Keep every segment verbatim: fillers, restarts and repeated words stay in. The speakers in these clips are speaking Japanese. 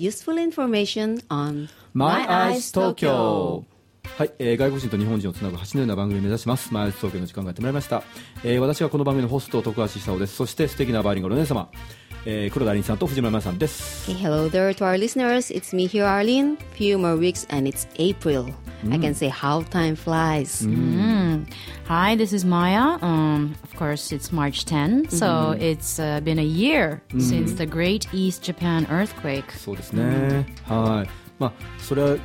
Useful information on My Eyes Tokyo。 はい、えー、外国人と日本人をつなぐ橋のような番組を目指します My Eyes Tokyo の時間がやってまいりました、えー、私はこの番組のホスト徳橋久夫です。そして素敵なバーリンゴのお姉様、えー、黒田アリンさんと藤村真奈さんです。 hey, Hello there to our listeners, it's me here Arlene. Few more weeks and it's April、mm. I can say how time flies、mm. Mm. Hi, this is Maya、um, Of course it's March tenth、mm-hmm. So it's、uh, been a year、mm-hmm. since the Great East Japan Earthquake。 そうですね、mm. はい、まあ、それは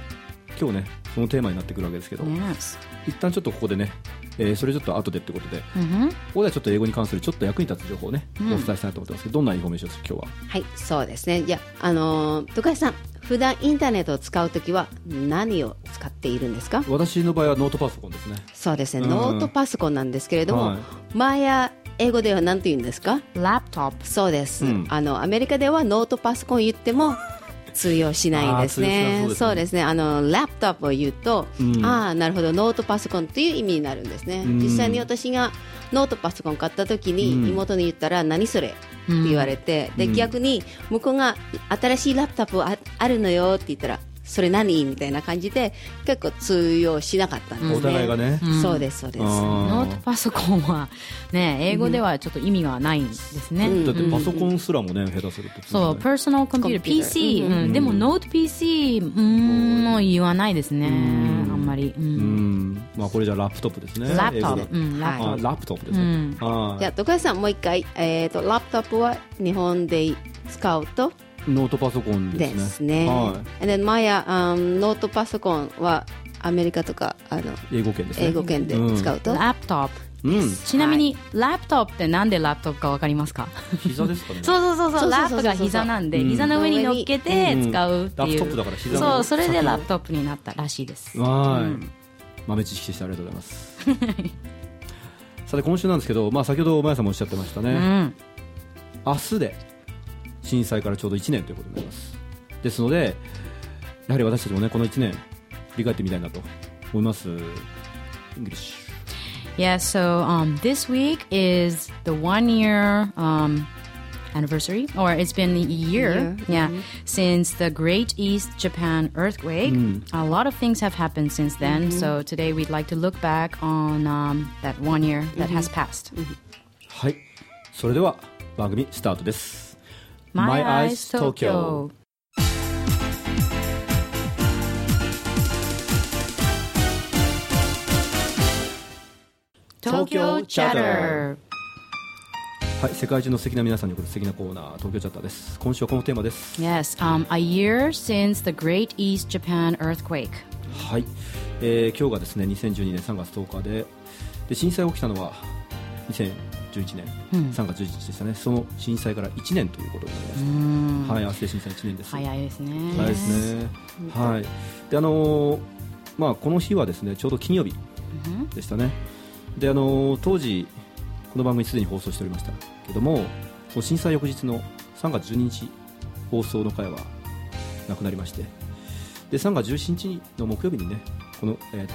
今日ねそのテーマになってくるわけですけど、yes. 一旦ちょっとここでね、えー、それちょっと後でってことで、mm-hmm. ここではちょっと英語に関するちょっと役に立つ情報をね、mm. お伝えしたいと思ってますけど、どんなインフォメーションですか今日は。はい、そうですね。じゃあ、あのー、徳橋さん普段インターネットを使うときは何を使っているんですか。私の場合はノートパソコンですね。そうですね、うん、ノートパソコンなんですけれども、はい、前は英語では何て言うんですか。ラップトップ。そうです、うん、あのアメリカではノートパソコン言っても通用しないんですね。そうですね。あのラップトップを言うと、うん、ああなるほどノートパソコンという意味になるんですね、うん、実際に私がノートパソコン買った時に、うん、妹に言ったら何それって言われて、うん、で逆に向こうが新しいラップトップ あ, あるのよって言ったらそれ何みたいな感じで結構通用しなかったんですね、お互いがね、うん、そうですそうです。ノートパソコンは、ね、英語ではちょっと意味がないんですね、うん、だってパソコンすらもね、うん、下手するとそう、パーソナルコンピューター ピーシー、うんうん、でもノート ピーシー うんも言わないですね、うん、あんまり、うんうん、まあ、これじゃラップトップですね。ラップトップ、うん、ラップトップですね、うん、あじゃあ徳橋さんもう一回、えー、とラップトップは日本で使うとノートパソコンですね。ですね。はい。で、マヤ、um, ノートパソコンはアメリカとかあの英語圏ですね。英語圏で使うと、うん、ラップトップです、うん。ちなみに、はい、ラップトップってなんでラップトップかわかりますか。膝ですかね。そうそうそうそう。そうそうそうそう、ラップが膝なんで、うん、膝の上に乗っけて使うっていう。うん、ラップトップだから膝の。そう、それでラップトップになったらしいです。はい、うん。豆知識でした。ありがとうございます。さて今週なんですけど、まあ先ほどマヤさんもおっしゃってましたね。うん、明日で。震災からちょうどいちねんということになります。ですのでやはり私たちもねこのいちねん振り返ってみたいなと思います。 English Yeah, so、um, this week is the one year、um, anniversary or it's been a year, a year. Yeah, mm-hmm. since the Great East Japan earthquake、mm. A lot of things have happened since then、mm-hmm. So today we'd like to look back on、um, that one year that、mm-hmm. has passed、mm-hmm. はい、それでは番組スタートです。My Eyes Tokyo。 Tokyo Chatter。 はい、世界中の素敵な皆さんにこれ素敵なコーナー、東京チャッターです。今週はこのテーマです。Yes, um, a year since the Great East Japan Earthquake。 はい、えー、今日がですね、にせんじゅうにねんさんがつとおかで、で震災が起きたのはにせんじゅういちねんさんがつじゅういちにちでしたね、うん、その震災からいちねんということになりました。うん、はい、明日で震災いちねんです。早いですね。早いですね、はい。であのーまあ、この日はですねちょうど金曜日でしたね、うん、であのー、当時この番組すでに放送しておりましたけども、その震災翌日のさんがつじゅうににち放送の回はなくなりまして、でさんがつじゅうしちにちの木曜日にねこの、えーと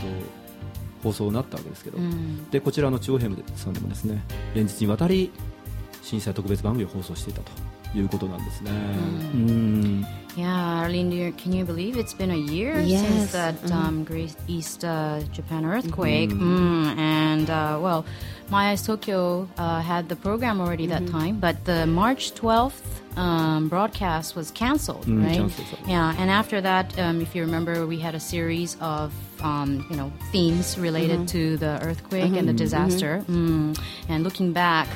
放送になったわけですけど、うん、でこちらの地方編さんでもですね連日にわたり震災特別番組を放送していたということなんですね、うんうん、Yeah, Arlene, can you believe it's been a year、yes. since that、um, Great East、uh, Japan earthquake、mm-hmm. mm, and、uh, well My Eyes Tokyo、uh, had the program already that、mm-hmm. time, but the March twelfth Um, broadcast was cancelled, mm, right? Canceled. Yeah, and after that, um, if you remember, we had a series of, um, you know, themes related mm-hmm. to the earthquake mm-hmm. and the disaster. Mm-hmm. Mm. And looking back,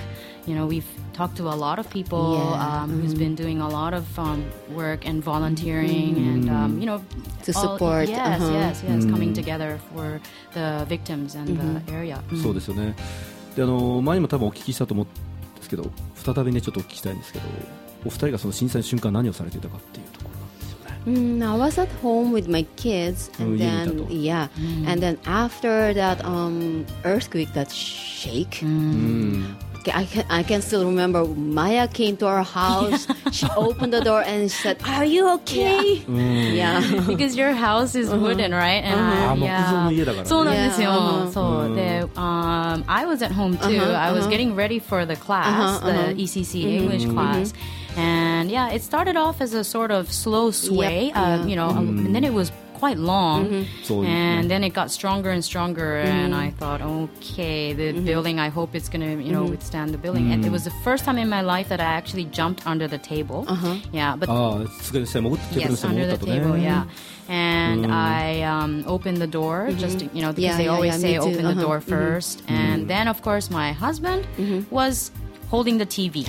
you know, we've talked to a lot of people yeah. um, mm-hmm. who's been doing a lot of um, work and volunteering mm-hmm. and, um, you know, to all, support. Yes, uh-huh. yes, yes, mm. coming together for the victims and mm-hmm. the area. Mm. そうですよね。で、あの、前にも多分お聞きしたと思うんですけど、再びねちょっとお聞きしたいんですけど。お二人がその震災の瞬間何をされていたかっていうところなんですよね。Mm, I was at home with my kids, and then yeah, and then after that um, earthquake, that shake.、Mm. Okay, I can I can still remember. Maya came to our house. She opened the door and she said, "Are you okay?" Yeah, yeah. because your house is wooden, right? And yeah, so なんですよ。そうで、I was at home too. I was getting ready for the class, the E C C English class. And yeah, it started off as a sort of slow sway, yep. uh, you know, mm. and then it was quite long. Mm-hmm. And then it got stronger and stronger. Mm. And I thought, okay, the mm-hmm. building, I hope it's going to, you know, mm-hmm. withstand the building. Mm. And it was the first time in my life that I actually jumped under the table. Uh-huh. Yeah, but ah, yes, under the table, yeah. And mm. I um, opened the door, mm-hmm. just, you know, because yeah, they yeah, always yeah, say open uh-huh. the door first. Mm-hmm. And mm. then, of course, my husband mm-hmm. was holding the T V.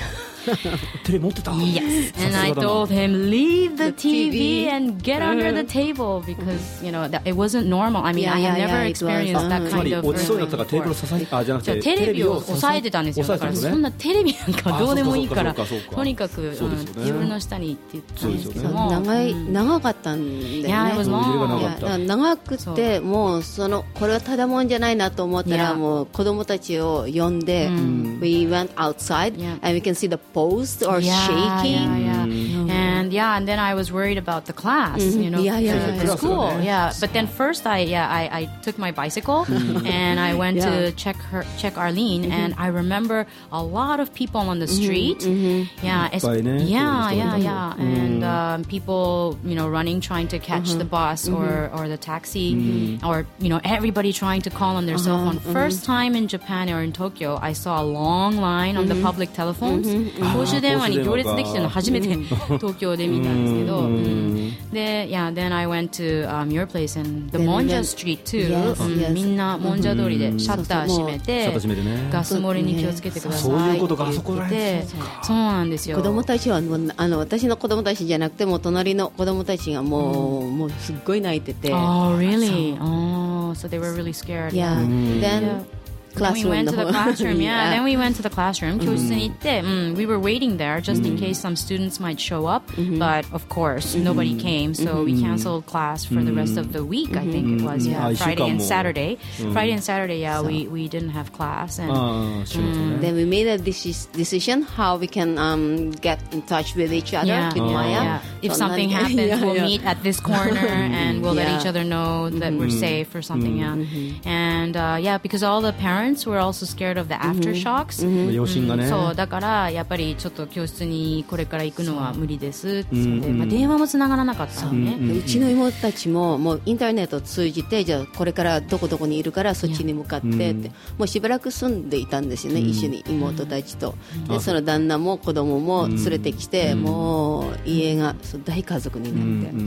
Yes, and I told him, leave the, the T V, T V and get uh, under the table because, you know, that, it wasn't normal. I mean, yeah, I had yeah, never yeah, experienced was, that uh, kind of earthquake. テレビを押さえてたんですよ。だからそんなテレビなんかどうでもいいから、とにかく、ねうん、自分の下にって言ったんですけども、長い、うん、長かったんだよね。Yeah, it was long. 長くてもうそのこれはただもんじゃないなと思ったら、yeah. もう子供たちを呼んで、mm. we went outside、yeah. and we can see the posed or yeah, shaking yeah, yeah. Mm-hmm. and yeah and then I was worried about the class mm-hmm. you know yeah, yeah, the yeah. school yeah but then first I yeah I, I took my bicycle and I went yeah. to check her check Arlene mm-hmm. and I remember a lot of people on the street mm-hmm. yeah mm-hmm. yeah yeah yeah mm-hmm. and um, people you know running trying to catch mm-hmm. the bus mm-hmm. or or the taxi mm-hmm. or you know everybody trying to call on their uh-huh. cell phone mm-hmm. first time in Japan or in Tokyo I saw a long line mm-hmm. on the public telephones mm-hmm.公衆電話に行列できたの初めて東京で見たんですけど、うん、で、yeah, then I went to、um, your place and the Monja Street too、yes, うん yes. みんなモンジャ通りでシャッター閉めて、ね、ガス漏れに気をつけてくださいそういうことか、そこら辺でそうなんですよ子供たちはもうあの私の子供たちじゃなくても隣の子供たちがもう、うん、もうすっごい泣いてて Oh really? Oh, so they were really scared Yeah, then、yeah.We went to the classroom, yeah. yeah. Then we went to the classroom. Mm-hmm. We were waiting there just mm-hmm. in case some students might show up. Mm-hmm. But of course, mm-hmm. nobody came. So mm-hmm. we canceled class for mm-hmm. the rest of the week, mm-hmm. I think it was. Yeah, yeah. Friday and Saturday. Mm-hmm. Friday and Saturday, yeah, so. we, we didn't have class. And, uh, um, then we made a deci- decision how we can um, get in touch with each other. Yeah. With uh, Maya. Yeah. If so something not, happens, yeah, we'll yeah. meet at this corner and we'll yeah. let each other know that mm-hmm. we're safe or something. Mm-hmm. Yeah. And uh, yeah, because all the parents,We're also scared of the aftershocks. 余震がね。そうだからやっぱりちょっと教室にこれから行くのは無理です。で、まあ電話もつながらなかったのね。うちの妹たちももうインターネットを通じてじゃあこれからどこどこにいるからそっちに向かってってもうしばらく住んでいたんですよね一緒に妹たちと。でその旦那も子供も連れてきてもう家が大家族になって。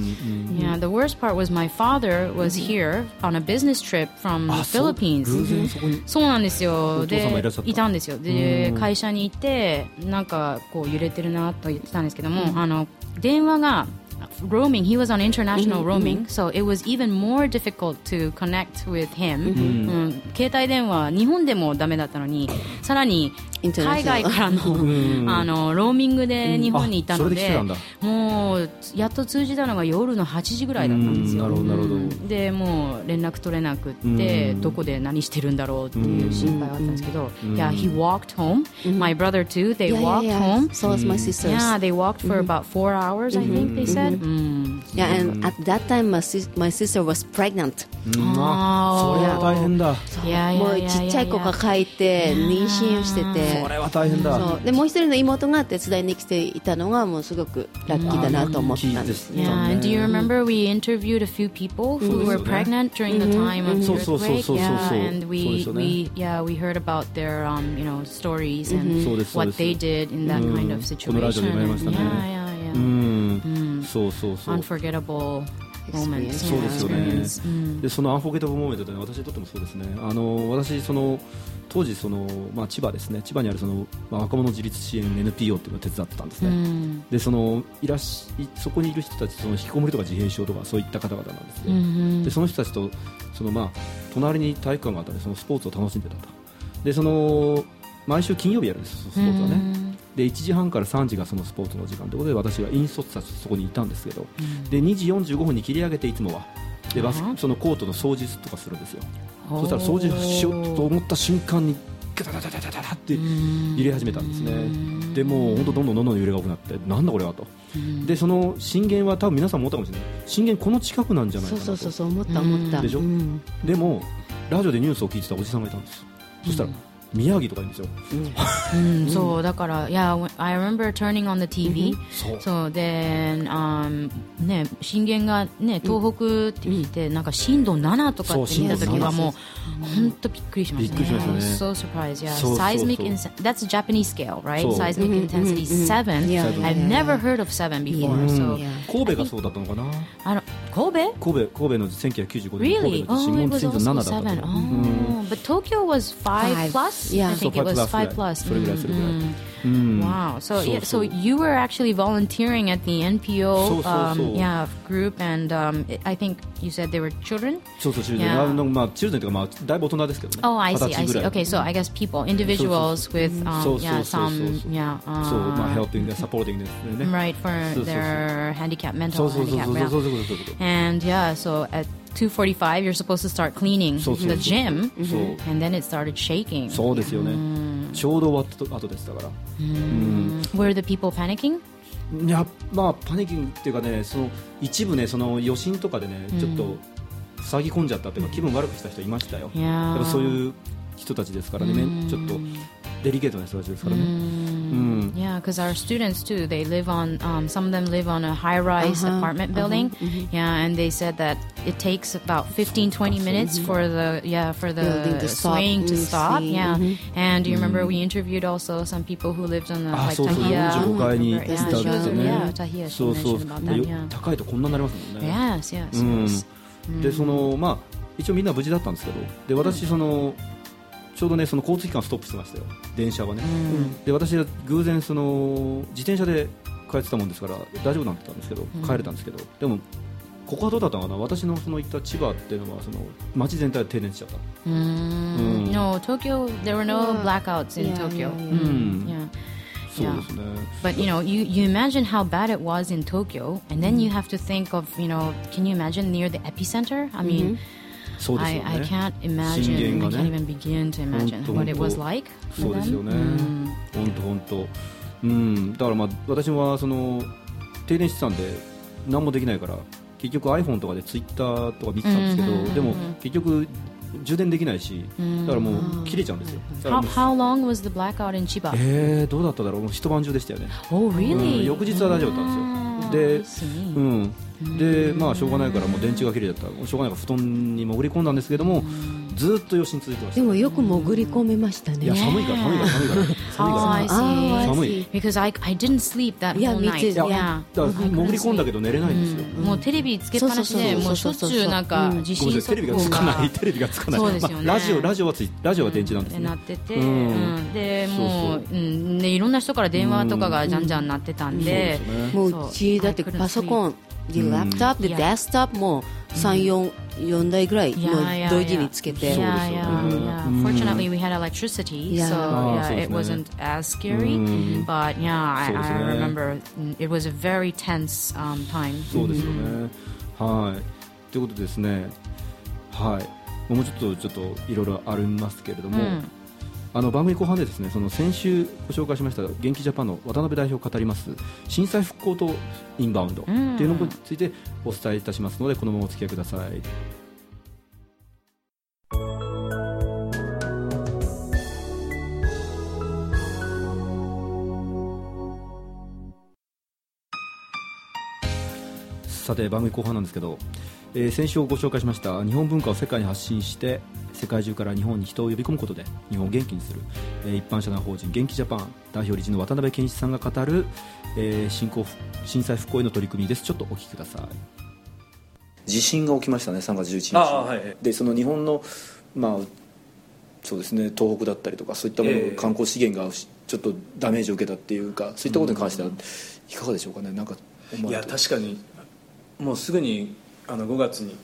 Yeah, the worst part was my father was here on a business trip from the Philippines. そうなんですよでいたんですよで会社にいてなんかこう揺れてるなと言ってたんですけども、うん、あの電話がroaming he was on international mm-hmm. roaming so it was even more difficult to connect with him、mm-hmm. うん、携帯電話日本でもダメだったのにさらに海外からの、mm-hmm. あのローミングで日本にいたので、mm-hmm. もうやっと通じたのが夜のはちじぐらいだったんですよ、mm-hmm. なるほど、うん、でもう連絡取れなくって、mm-hmm. どこで何してるんだろうっていう心配はあったんですけど、mm-hmm. yeah he walked home、mm-hmm. my brother too they yeah, walked yeah, yeah. home so was my sisters yeah they walked for、mm-hmm. about four hours I think they said、mm-hmm.Mm. Yeah, and at that time my, sis- my sister was pregnant. Oh, yeah. 大変だ。もうちっちゃい子が抱いて妊娠をしてて。それは大変だ。そう。でもう一人の妹が手伝いに来ていたのがもうすごくラッキーだなと思ったんです。Yeah, do you remember we interviewed a few people who were pregnant during the time of the earthquake? Yeah, and we we yeah we heard about their um you know stories and what they did in that kind of situation. Yeah, yeah, yeah. そうそうそう Unforgettable moments そうですよね、うん、でその Unforgettable moment って、ね、私にとってもそうですねあの私その当時その、まあ、千葉ですね千葉にあるその、まあ、若者自立支援 エヌピーオー っていうのを手伝ってたんですね、うん、でそのいらしそこにいる人たちその引きこもりとか自閉症とかそういった方々なんですね、うん、でその人たちとその、まあ、隣に体育館があったのでそのスポーツを楽しんでたとでその毎週金曜日やるんですスポーツはね、うんでいちじはんからさんじがそのスポーツの時間ということで私は引率たちとそこにいたんですけど、うん、でにじよんじゅうごふんに切り上げていつもはでバスそのコートの掃除とかするんですよそしたら掃除しようと思った瞬間にガタガタガタガタって揺れ始めたんですねでもうほんとどんどんどんどん揺れが多くなってなんだこれはとでその震源は多分皆さんも思ったかもしれない震源この近くなんじゃないかなとそうそうそう思った思ったでしょ、うん、でもラジオでニュースを聞いてたおじさんがいたんですそしたら宮城とかいいんですよ、うんうん、そうだから Yeah, I remember turning on the ティーブイ、うん、そうそうで、um, ね、震源が、ね、東北って言って、うん、なんか震度ななとかって見た時はもう本当びっくりしましたね。 So surprised, yeah. Seismic inc- That's Japanese scale, right? Seismic intensity セブン、yeah. I've never heard of seven before、yeah. So, yeah. 神戸がそうだったのかな。あの神戸? 神戸、神戸のせんきゅうひゃくきゅうじゅうごねん、really? 神戸の震源震度ななだったの、oh, oh, But Tokyo was five plus?Yeah, I think so it was five plus. Mm. Mm. Wow. So, yeah, so you were actually volunteering at the N P O um, yeah, group, and um, I think you said they were children. So, so children. Yeah. No, no, children. Oh, I see. I see. Okay, so I guess people, individuals with um, yeah, some yeah. Uh, so, helping them, supporting them. Right for their handicap, mental handicap. And yeah, so at.two forty-five you're supposed to start cleaning the gym and then it started shaking. そうですよね。ちょうど終わった後でしたから。Were the people panicking?いや、まあパニッキングっていうかね、その一部ね、その余震とかでね、ちょっと塞ぎ込んじゃったっていうか気分悪くした人いましたよ。やっぱそういう人たちですからね、ちょっとデリケートな人たちですからね。Mm. Yeah, because our students too, they live on, um, some of them live on a high-rise uh-huh, apartment building. Uh-huh, mm-hmm. Yeah, and they said that it takes about fifteen, twenty minutes for the, yeah, for the swaying to stop. Yeah, and do you remember we interviewed also some people who lived on the, like, Tahiya. Yeah, Tahiya, she mentioned about that. Yeah, yes, yes. And so, well, everyone was fine, but I,ちょうど、ね、その交通機関ストップしてましたよ、電車はね、うん、で私は偶然その自転車で帰ってたもんですから大丈夫なんだったんですけど、うん、帰れたんですけど、でもここはどうだったのかな、私 の, その行った千葉っていうのはその街全体で停電しちゃった。うーん、うん、No, Tokyo, there were no blackouts in Tokyo. Yeah. But you know, you, you imagine how bad it was in Tokyo, and then you have to think of, you know, can you imagine near the epicenter? I mean、mm-hmm.そうですよね、I, I can't imagine、ね、I can't even begin to imagine what it was like. そうですよね、本当本当、うん、だから、まあ、私はその停電してたんで何もできないから結局 iPhone とかで Twitter とか見てたんですけど、うんうんうんうん、でも結局充電できないし、うん、だからもう切れちゃうんですよ。 how, how long was the blackout in Chiba? えー、どうだっただろう、もう一晩中でしたよね。 Oh, really?、うん、翌日は大丈夫だったんですよ、で、うんでまあ、しょうがないからもう電池が切れちゃった、しょうがないから布団に潜り込んだんですけども、ずっと余震続いてました。でもよく潜り込めましたね。いや、寒いから寒いから寒いから寒いから、寒い because I, I didn't sleep that whole night. だから潜り込んだけど寝れないんですよ、うん、もうテレビつけっぱなしで、もうしょっちゅうなんか地震速報が、うん、テレビがつかないテレビがつかない、そうですよね、まあ、ラジオラジオはついラジオは電池なんですね、うん、なってて、うん、でもう、うんね、いろんな人から電話とかがじゃんじゃんなってたんで、もううちだってパソコンでラップトップでデスクトップもさん、よん台ぐらいの同時につけて。Fortunately, we had electricity, so yeah, it wasn't as scary. But yeah, I remember it was a very tense time. そうですよね。はい。ということですね。はい。もうちょっとちょっといろいろありますけれども。あの番組後半でですね、その先週ご紹介しました元気ジャパンの渡辺代表を語ります震災復興とインバウンドというのについてお伝えいたしますので、このままお付き合いください。さて番組後半なんですけど、えー、先週ご紹介しました日本文化を世界に発信して世界中から日本に人を呼び込むことで日本を元気にする、えー、一般社団法人元気ジャパン代表理事の渡辺健一さんが語る、えー、震, 震災復興への取り組みです。ちょっとお聞きください。地震が起きましたね、さんがつじゅういちにち、はい、でその日本の、まあそうですね、東北だったりとかそういったもの、えー、観光資源がちょっとダメージを受けたっていうか、そういったことに関してはいかがでしょうかね。なんかいや確かにもうすぐにあのごがつに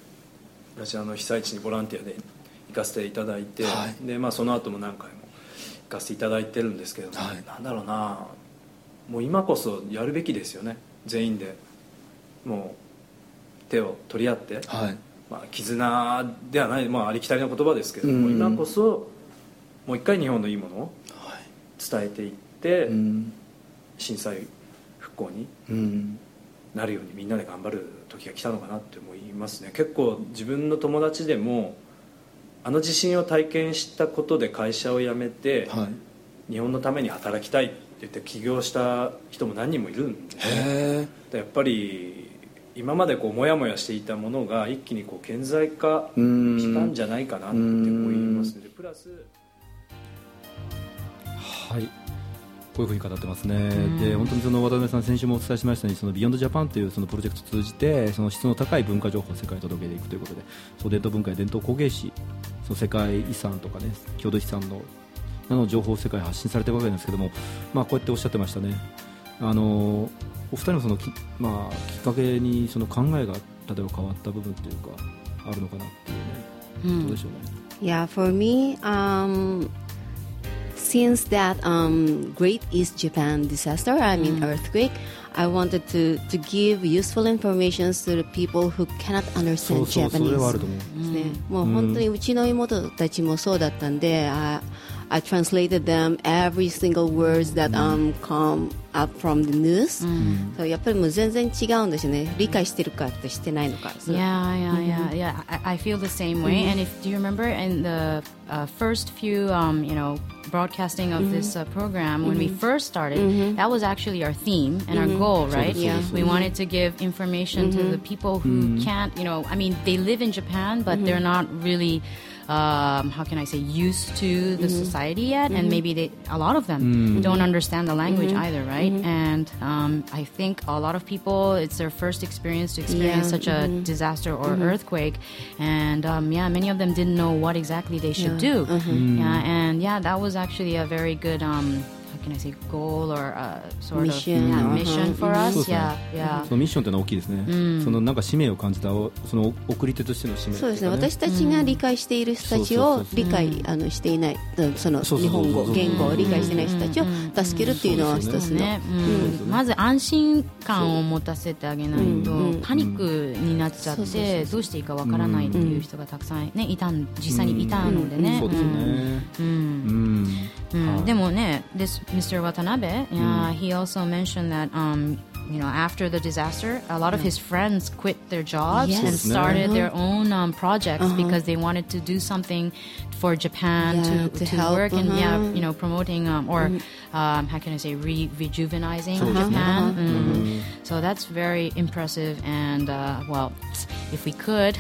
私あの被災地にボランティアで行かせていただいて、はい、でまあ、その後も何回も行かせていただいてるんですけど、ね、はい、なんだろうな、もう今こそやるべきですよね。全員でもう手を取り合って、はい、まあ、絆ではない、まあ、ありきたりの言葉ですけど、うん、もう今こそもう一回日本のいいものを伝えていって、はい、うん、震災復興に、うん、なるようにみんなで頑張る時が来たのかなって思いますね。結構自分の友達でもあの自信を体験したことで会社を辞めて、はい、日本のために働きたいって言って起業した人も何人もいるんですね。へー。やっぱり今までこうモヤモヤしていたものが一気にこう顕在化したんじゃないかなって思いますので、プラスはい、こういうふうに語ってますね。で、本当にその渡辺さん、先週もお伝えしましたように、そのビヨンドジャパンというそのプロジェクトを通じて、その質の高い文化情報を世界に届けていくということで、その伝統文化や伝統工芸士、その世界遺産とかね、郷土遺産のなどの情報を世界に発信されているわけなんですけども、まあ、こうやっておっしゃってましたね。あのお二人のその き,、まあ、きっかけにその考えが例えば変わった部分というかあるのかなっていうね。どうでしょうね。Yeah, for me, um.Since that um, Great East Japan disaster, I mean mm. earthquake, I wanted to, to give useful information to the people who cannot understand Japanese. そうそう、それはあると思う。ですね。もう本当にうちの妹たちもそうだったんで、I, I translated them every single words that、um, come up from the news. そう、やっぱりもう全然違うんですよね。理解してるかってしてないのか。Yeah, yeah, yeah, yeah. I, I feel the same way. And if do you remember in the、uh, first few, um, you know.broadcasting of mm-hmm. this uh, program mm-hmm. when we first started mm-hmm. that was actually our theme and mm-hmm. our goal, right? Yeah. We wanted to give information mm-hmm. to the people who mm-hmm. can't, you know, I mean they live in Japan but mm-hmm. they're not really um, how can I say used to the mm-hmm. society yet mm-hmm. and maybe they, a lot of them mm-hmm. don't understand the language mm-hmm. either, right? Mm-hmm. And um, I think a lot of people it's their first experience to experience yeah. such mm-hmm. a disaster or mm-hmm. earthquake and um, yeah many of them didn't know what exactly they should yeah. do mm-hmm. yeah, and yeah that was actually a very good um, how can I say goal or uh, sort mission. of yeah, uh-huh. mission for us、うん、yeah, yeah. そのミッションというのは大きいですね、うん、そのなんか使命を感じたその送り手としての使命、ね、そうですね、私たちが理解している人たちを理解あのしていないその日本語言語を理解していない人たちを助けるっていうのは一つの、ねうんうん、まず安心感を持たせてあげないと、うん、パニックになっちゃってどうしていいかわからないっていう人がたくさん、ね、いた実際にいたのでね、うん、そうですよね、うんうんうんはい、でもねですMister Watanabe, yeah, he also mentioned that, um, you know, after the disaster, a lot of his friends quit their jobs yes. and started their own um, projects uh-huh. because they wanted to do something for Japan yeah, to, to, to work uh-huh. and, yeah, you know, promoting um, or, um, how can I say, re- rejuvenizing uh-huh. Japan. Uh-huh. Mm. So that's very impressive and, uh, well, if we could,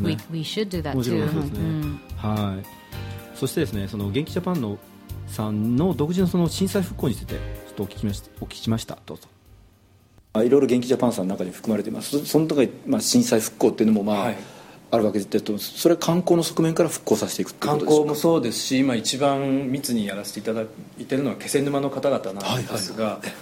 we, we should do that too. Mm. そしてですね、その元気ジャパンのさんの独自 の, その震災復興についてちょっとお聞きしました。お聞きしました。どうぞ。いろいろ元気ジャパンさんの中に含まれています。その中に、まあ、震災復興っていうのも、まあはい、あるわけですけど、それは観光の側面から復興させていくってことですか。観光もそうですし、今一番密にやらせていただいているのは気仙沼の方々なんですが、はいはい、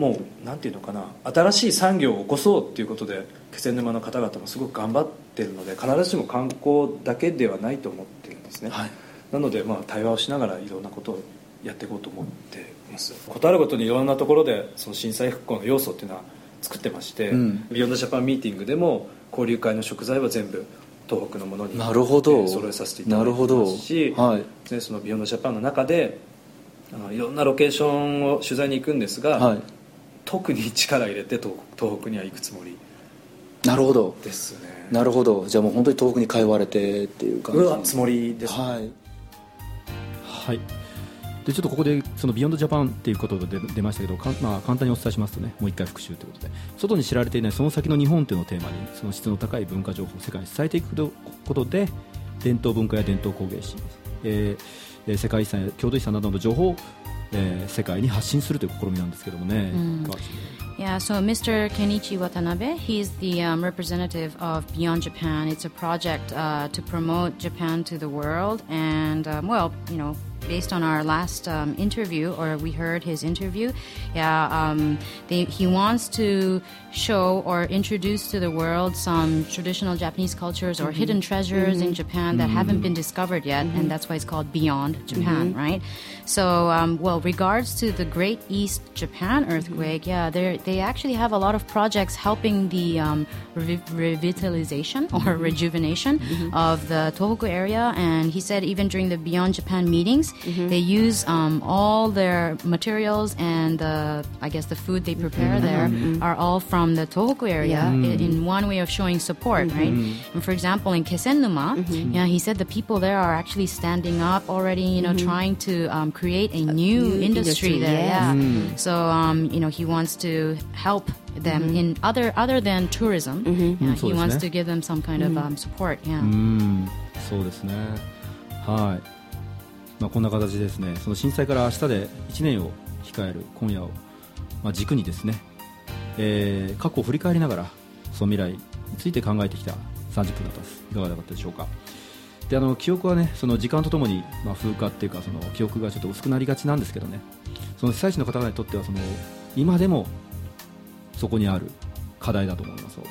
もうなんていうのかな、新しい産業を起こそうっていうことで気仙沼の方々もすごく頑張っているので、必ずしも観光だけではないと思っているんですね。はい、なので、まあ、対話をしながらいろんなことをやっていこうと思っています。ことあるごとにいろんなところでその震災復興の要素っていうのは作ってまして、うん、ビヨンドジャパンミーティングでも交流会の食材は全部東北のものに揃えさせていただいてますし、はいね、そのビヨンドジャパンの中であのいろんなロケーションを取材に行くんですが、はい、特に力入れて東北、東北には行くつもり。なるほどですね。なるほど。じゃあもう本当に東北に通われてっていう感じのつもりですね。はいはい、でちょっとここでそのビヨンドジャパンということで出ましたけど、まあ、簡単にお伝えしますとね、もう一回復習ということで、外に知られていないその先の日本というのをテーマに、その質の高い文化情報を世界に伝えていくことで、伝統文化や伝統工芸士、えー、世界遺産や郷土遺産などの情報を、えー、世界に発信するという試みなんですけどもね、うんYeah, so Mister Kenichi Watanabe, he's the um, representative of Beyond Japan. It's a project uh, to promote Japan to the world. And, um, well, you know, based on our last um, interview, or we heard his interview, yeah, um, they, he wants to show or introduce to the world some traditional Japanese cultures or mm-hmm. hidden treasures mm-hmm. in Japan that mm-hmm. haven't been discovered yet. Mm-hmm. And that's why it's called Beyond Japan, mm-hmm. right? So, um, well, regards to the Great East Japan earthquake, mm-hmm. yeah, there...They actually have a lot of projects helping the um, re- revitalization or mm-hmm. rejuvenation mm-hmm. of the Tohoku area. And he said even during the Beyond Japan meetings, things. Mm-hmm. They use um, all their materials and the, I guess the food they prepare mm-hmm. there mm-hmm. are all from the Tohoku area yeah. in, in one way of showing support, mm-hmm. right? And for example, in Kesennuma, mm-hmm. yeah, he said the people there are actually standing up already, you know, mm-hmm. trying to um, create a new, new industry, industry there. Yeah. yeah. Mm-hmm. So, um, you know, he wants to help.them、mm-hmm. in other, other than tourism、mm-hmm. yeah, he wants to give them some kind、mm-hmm. of、um, support yeah. うんそうですねはい、まあ、こんな形ですねその震災から明日でいちねんを控える今夜を、まあ、軸にですね、えー、過去を振り返りながらその未来について考えてきたさんじゅっぷんだったですいかがだったでしょうかであの記憶はねその時間とともに、まあ、風化っていうかその記憶がちょっと薄くなりがちなんですけどねその被災地の方々にとってはその今でもそこにある課題だと思いますので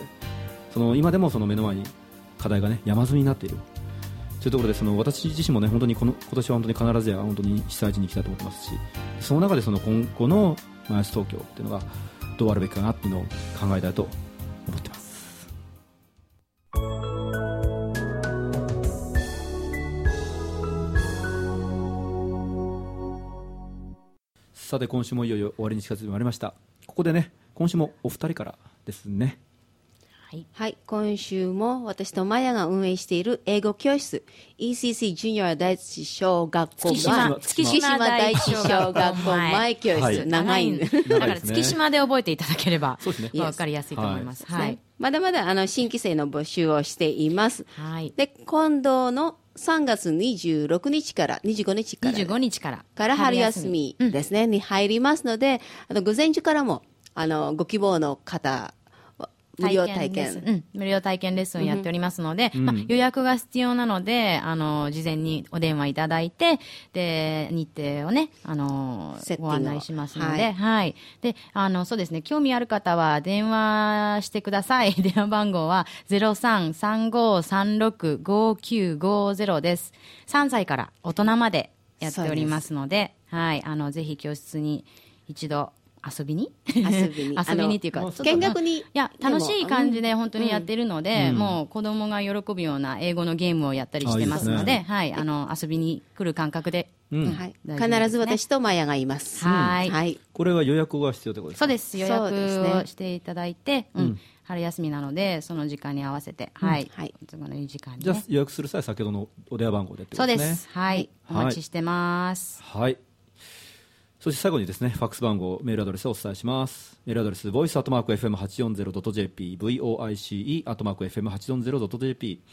その今でもその目の前に課題が、ね、山積みになっているというところでその私自身も、ね、本当にこの今年は本当に必ずや本当に被災地に行きたいと思ってますしその中でその今後のマイナス東京というのがどうあるべきかなというのを考えたいと思っていますさて今週もいよいよ終わりに近づいてまいりましたここでね今週もお二人からですねはい、はい、今週も私とマヤが運営している英語教室 イーシーシー ジュニア第一小学校が月島第一小学校前教室、はい、長いんでだから月島で覚えていただければ、ね、わかりやすいと思います、はいはい、まだまだあの新規生の募集をしています、はい、で今度のさんがつにじゅうろくにちからにじゅうごにちからにじゅうごにちからから春休みですね、うん、に入りますのであの午前中からもあのご希望の方無料体験、体験うん、無料体験レッスンやっておりますので、うんまあ、予約が必要なのであの事前にお電話いただいてで日程をねあのご案内しますので、はいはい、であのそうですね興味ある方は電話してください電話番号は ゼロさん さんご さんろく ごきゅうごゼロ ですさんさいから大人までやっておりますの で, で、はい、あのぜひ教室に一度遊びに遊びに遊びにっていうか見学にいや楽しい感じで本当にやってるので、うん、もう子供が喜ぶような英語のゲームをやったりしてますので、いいですね、はいあの遊びに来る感覚で、うんはい、必ず私とマヤがいます、うん、はい、はい、これは予約が必要ってことですかそうです予約をしていただいて、うんうん、春休みなのでその時間に合わせて、うん、はい、はい、いつものいい時間に、ね、じゃあ予約する際先ほどのお電話番号でってことですねそうですはい、はい、お待ちしてますはいそして最後にですねファックス番号メールアドレスをお伝えしますメールアドレス voice at mark fm はちよんゼロ ドット ジェーピー voice at mark エフエム はちよんゼロ ドット ジェーピー、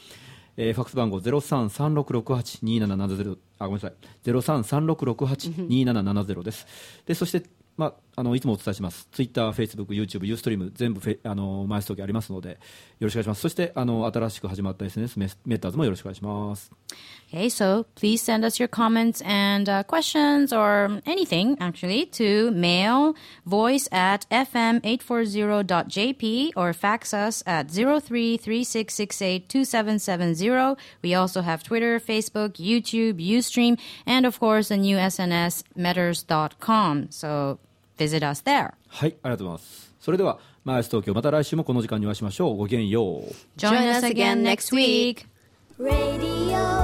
えー、ファックス番号 ゼロさん さんろくろくはち にーなななぜろ あごめんなさい ゼロさん さんろくろくはち にーなななぜろ ですでそして、まあ、あのいつもお伝えしますツイッター、フェイスブック、YouTube、Ustream 全部フェあのマイストーキーありますのでよろしくお願いしますそしてあの新しく始まった エスエヌエス メッターズもよろしくお願いしますOkay, so please send us your comments and、uh, questions or anything, actually, to mail voice at エフエム はちよんゼロ ドット ジェーピー or fax us at zero three three six six eight two seven seven zero. We also have Twitter, Facebook, YouTube, Ustream, and of course the new エスエヌエス メターズ ドット コム. So visit us there. はい、ありがとうございます。それでは、マイアス東京、また来週もこの時間にお会いしましょう。ごきげんよう。Join us again next week. Radio